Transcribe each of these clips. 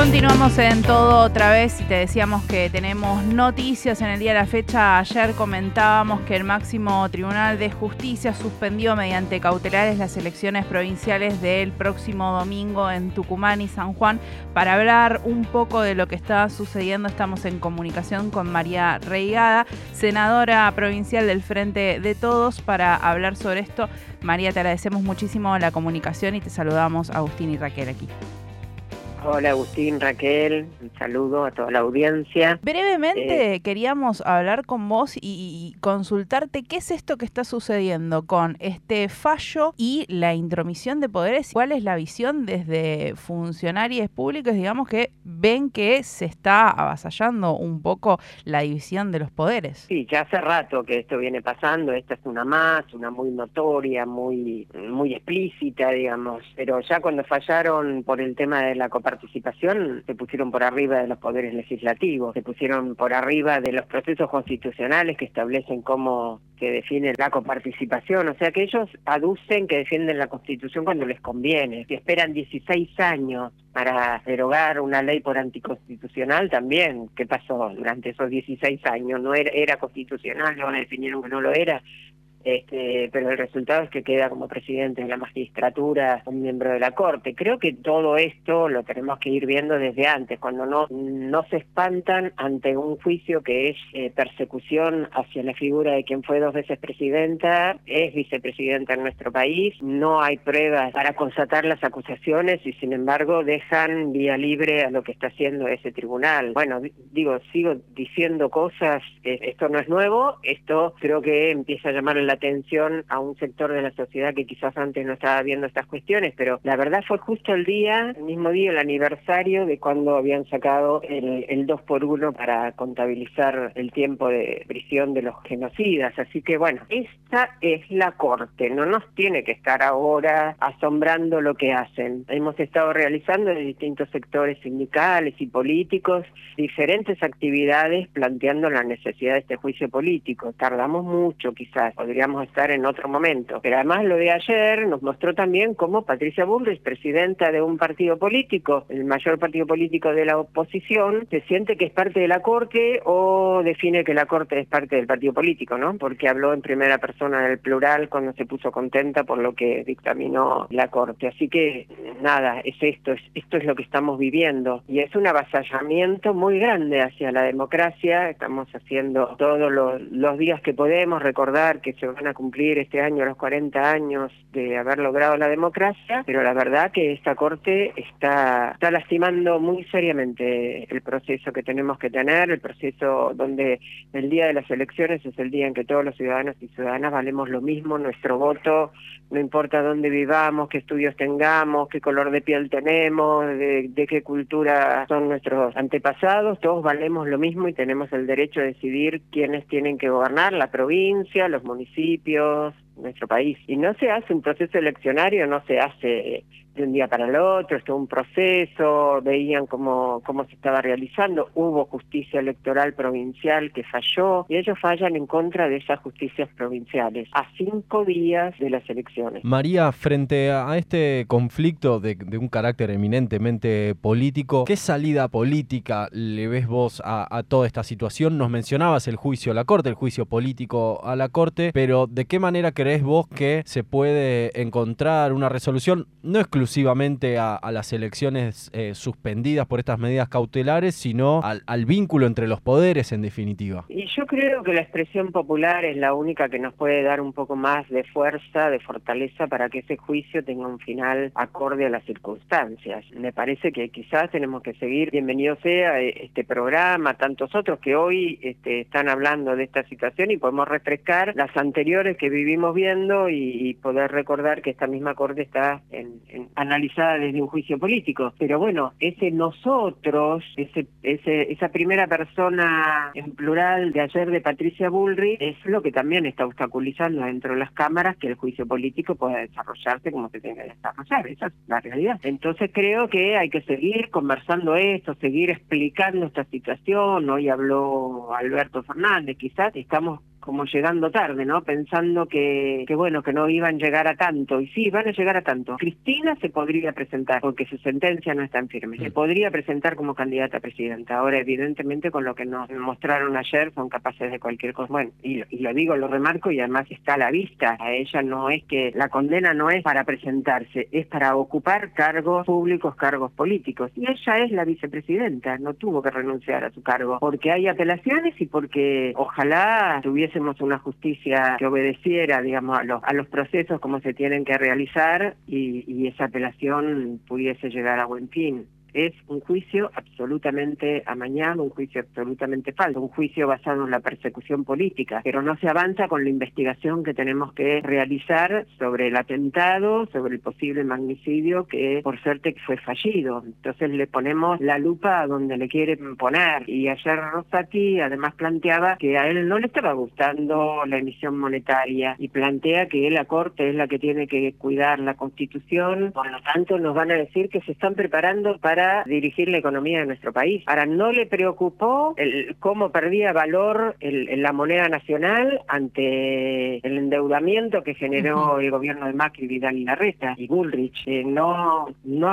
Continuamos en Todo otra vez y te decíamos que tenemos noticias en el día de la fecha. Ayer comentábamos que el máximo tribunal de justicia suspendió mediante cautelares las elecciones provinciales del próximo domingo en Tucumán y San Juan. Para hablar un poco de lo que está sucediendo, estamos en comunicación con María Reigada, senadora provincial del Frente de Todos, para hablar sobre esto. María, te agradecemos muchísimo la comunicación y te saludamos Agustín y Raquel aquí. Hola Agustín, Raquel, un saludo a toda la audiencia. Brevemente queríamos hablar con vos y consultarte qué es esto que está sucediendo con este fallo y la intromisión de poderes. ¿Cuál es la visión desde funcionarios públicos, digamos, que ven que se está avasallando un poco la división de los poderes? Sí, ya hace rato que esto viene pasando. Esta es una más, una muy notoria, muy explícita, digamos. Pero ya cuando fallaron por el tema de la participación, se pusieron por arriba de los poderes legislativos, se pusieron por arriba de los procesos constitucionales que establecen cómo se define la coparticipación, o sea que ellos aducen que defienden la Constitución cuando les conviene, que esperan 16 años para derogar una ley por anticonstitucional también. ¿Qué pasó durante esos 16 años? ¿No era constitucional? ¿No definieron que no lo era? Pero el resultado es que queda como presidente de la magistratura un miembro de la Corte. Creo que todo esto lo tenemos que ir viendo desde antes, cuando no se espantan ante un juicio que es persecución hacia la figura de quien fue dos veces presidenta, es vicepresidenta en nuestro país. No hay pruebas para constatar las acusaciones y sin embargo dejan vía libre a lo que está haciendo ese tribunal. Bueno, sigo diciendo cosas, esto no es nuevo, esto creo que empieza a llamar la atención a un sector de la sociedad que quizás antes no estaba viendo estas cuestiones, pero la verdad fue justo el mismo día, el aniversario de cuando habían sacado el 2x1 para contabilizar el tiempo de prisión de los genocidas, así que bueno, esta es la Corte, no nos tiene que estar ahora asombrando lo que hacen. Hemos estado realizando en distintos sectores sindicales y políticos diferentes actividades planteando la necesidad de este juicio político, tardamos mucho quizás, podríamos estar en otro momento. Pero además lo de ayer nos mostró también cómo Patricia Bullrich, presidenta de un partido político, el mayor partido político de la oposición, se siente que es parte de la Corte o define que la Corte es parte del partido político, ¿no? Porque habló en primera persona del plural cuando se puso contenta por lo que dictaminó la Corte. Así que nada, esto es lo que estamos viviendo. Y es un avasallamiento muy grande hacia la democracia. Estamos haciendo todos los días que podemos recordar que se van a cumplir este año los 40 años de haber logrado la democracia, pero la verdad que esta Corte está lastimando muy seriamente el proceso que tenemos que tener, el proceso donde el día de las elecciones es el día en que todos los ciudadanos y ciudadanas valemos lo mismo, nuestro voto, no importa dónde vivamos, qué estudios tengamos, qué color de piel tenemos, de qué cultura son nuestros antepasados, todos valemos lo mismo y tenemos el derecho a decidir quiénes tienen que gobernar, la provincia, los municipios, nuestro país. Y no se hace un proceso eleccionario, no se hace de un día para el otro, es todo un proceso, veían cómo se estaba realizando, hubo justicia electoral provincial que falló, y ellos fallan en contra de esas justicias provinciales, a 5 días de las elecciones. María, frente a este conflicto de un carácter eminentemente político, ¿qué salida política le ves vos a toda esta situación? Nos mencionabas el juicio a la Corte, el juicio político a la Corte, pero ¿de qué manera crees vos que se puede encontrar una resolución? No es exclusivamente a las elecciones suspendidas por estas medidas cautelares, sino al vínculo entre los poderes, en definitiva. Y yo creo que la expresión popular es la única que nos puede dar un poco más de fuerza, de fortaleza, para que ese juicio tenga un final acorde a las circunstancias. Me parece que quizás tenemos que seguir, bienvenido sea este programa, tantos otros que hoy están hablando de esta situación y podemos refrescar las anteriores que vivimos viendo y poder recordar que esta misma Corte está analizada desde un juicio político, pero bueno, ese nosotros, esa primera persona en plural de ayer de Patricia Bullrich es lo que también está obstaculizando dentro de las cámaras que el juicio político pueda desarrollarse como se tenga que desarrollar, esa es la realidad. Entonces creo que hay que seguir conversando esto, seguir explicando esta situación. Hoy habló Alberto Fernández, quizás estamos como llegando tarde, ¿no? Pensando que bueno, que no iban a llegar a tanto. Y sí, van a llegar a tanto. Cristina se podría presentar, porque su sentencia no es tan firme. Se podría presentar como candidata a presidenta. Ahora, evidentemente, con lo que nos mostraron ayer, son capaces de cualquier cosa. Bueno, y lo digo, lo remarco, y además está a la vista. A ella no es que... La condena no es para presentarse, es para ocupar cargos públicos, cargos políticos. Y ella es la vicepresidenta, no tuvo que renunciar a su cargo. Porque hay apelaciones y porque ojalá tuviese una justicia que obedeciera, digamos, a los procesos como se tienen que realizar y esa apelación pudiese llegar a buen fin. Es un juicio absolutamente amañado, un juicio absolutamente falso, un juicio basado en la persecución política, pero no se avanza con la investigación que tenemos que realizar sobre el atentado, sobre el posible magnicidio que por suerte fue fallido. Entonces le ponemos la lupa a donde le quieren poner. Y ayer Rosati además planteaba que a él no le estaba gustando la emisión monetaria y plantea que la Corte es la que tiene que cuidar la Constitución, por lo tanto nos van a decir que se están preparando para dirigir la economía de nuestro país. Ahora, no le preocupó cómo perdía valor la moneda nacional ante el endeudamiento que generó el gobierno de Macri, Vidal y Larreta y Bullrich. No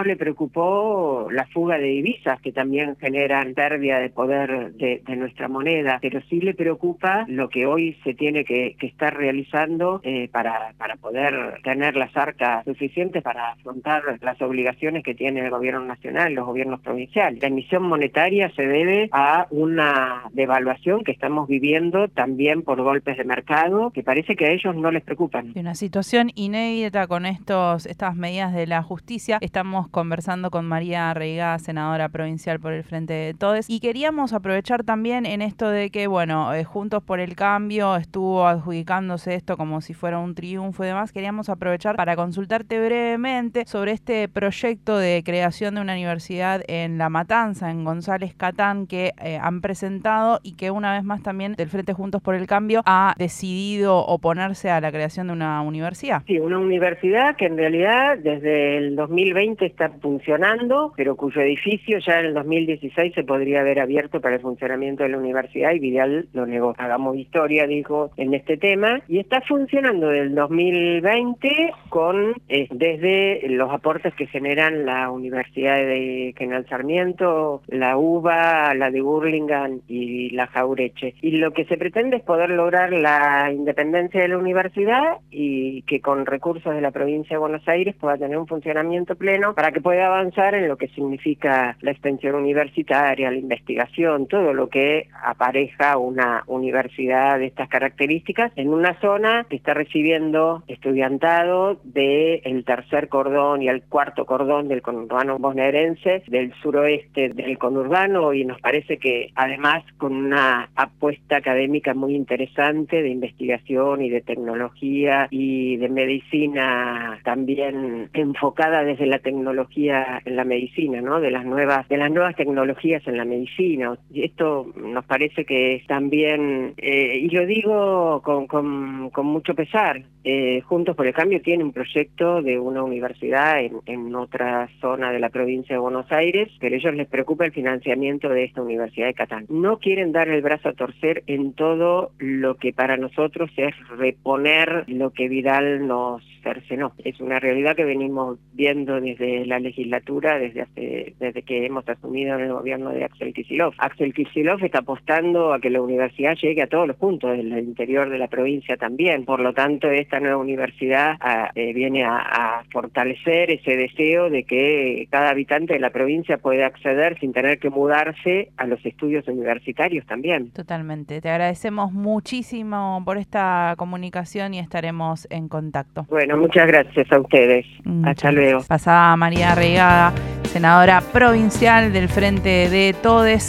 le preocupó la fuga de divisas que también generan pérdida de poder de nuestra moneda, pero sí le preocupa lo que hoy se tiene que estar realizando para poder tener las arcas suficientes para afrontar las obligaciones que tiene el gobierno nacional, los gobiernos provinciales. La emisión monetaria se debe a una devaluación que estamos viviendo también por golpes de mercado que parece que a ellos no les preocupan. Una situación inédita con estas medidas de la justicia. Estamos conversando con María Reigada, senadora provincial por el Frente de Todos, y queríamos aprovechar también en esto de que, bueno, Juntos por el Cambio estuvo adjudicándose esto como si fuera un triunfo y demás. Queríamos aprovechar para consultarte brevemente sobre este proyecto de creación de una universidad en La Matanza, en González Catán, que han presentado y que una vez más también del Frente Juntos por el Cambio ha decidido oponerse a la creación de una universidad. Sí, una universidad que en realidad desde el 2020 está funcionando, pero cuyo edificio ya en el 2016 se podría haber abierto para el funcionamiento de la universidad y Vidal lo negó. Hagamos historia, dijo, en este tema, y está funcionando del 2020 desde los aportes que generan la universidad de General Sarmiento, la UBA, la de Burlingame y la Jauretche. Y lo que se pretende es poder lograr la independencia de la universidad y que con recursos de la provincia de Buenos Aires pueda tener un funcionamiento pleno para que pueda avanzar en lo que significa la extensión universitaria, la investigación, todo lo que apareja una universidad de estas características en una zona que está recibiendo estudiantado del tercer cordón y el cuarto cordón del conurbano bonaerense, del suroeste del conurbano, y nos parece que además con una apuesta académica muy interesante de investigación y de tecnología y de medicina también enfocada desde la tecnología en la medicina, ¿no? De las nuevas tecnologías en la medicina. Y esto nos parece que es también, y lo digo con mucho pesar, Juntos por el Cambio tiene un proyecto de una universidad en otra zona de la provincia de Buenos Aires, pero a ellos les preocupa el financiamiento de esta Universidad de Catán. No quieren dar el brazo a torcer en todo lo que para nosotros es reponer lo que Vidal nos cercenó. Es una realidad que venimos viendo desde la legislatura, desde que hemos asumido en el gobierno de Axel Kicillof. Axel Kicillof está apostando a que la universidad llegue a todos los puntos, del interior de la provincia también. Por lo tanto, esta nueva universidad viene a fortalecer ese deseo de que cada habitante de la provincia puede acceder sin tener que mudarse a los estudios universitarios también. Totalmente. Te agradecemos muchísimo por esta comunicación y estaremos en contacto. Bueno, muchas gracias a ustedes. Hasta luego. Pasaba María Reigada, senadora provincial del Frente de Todos.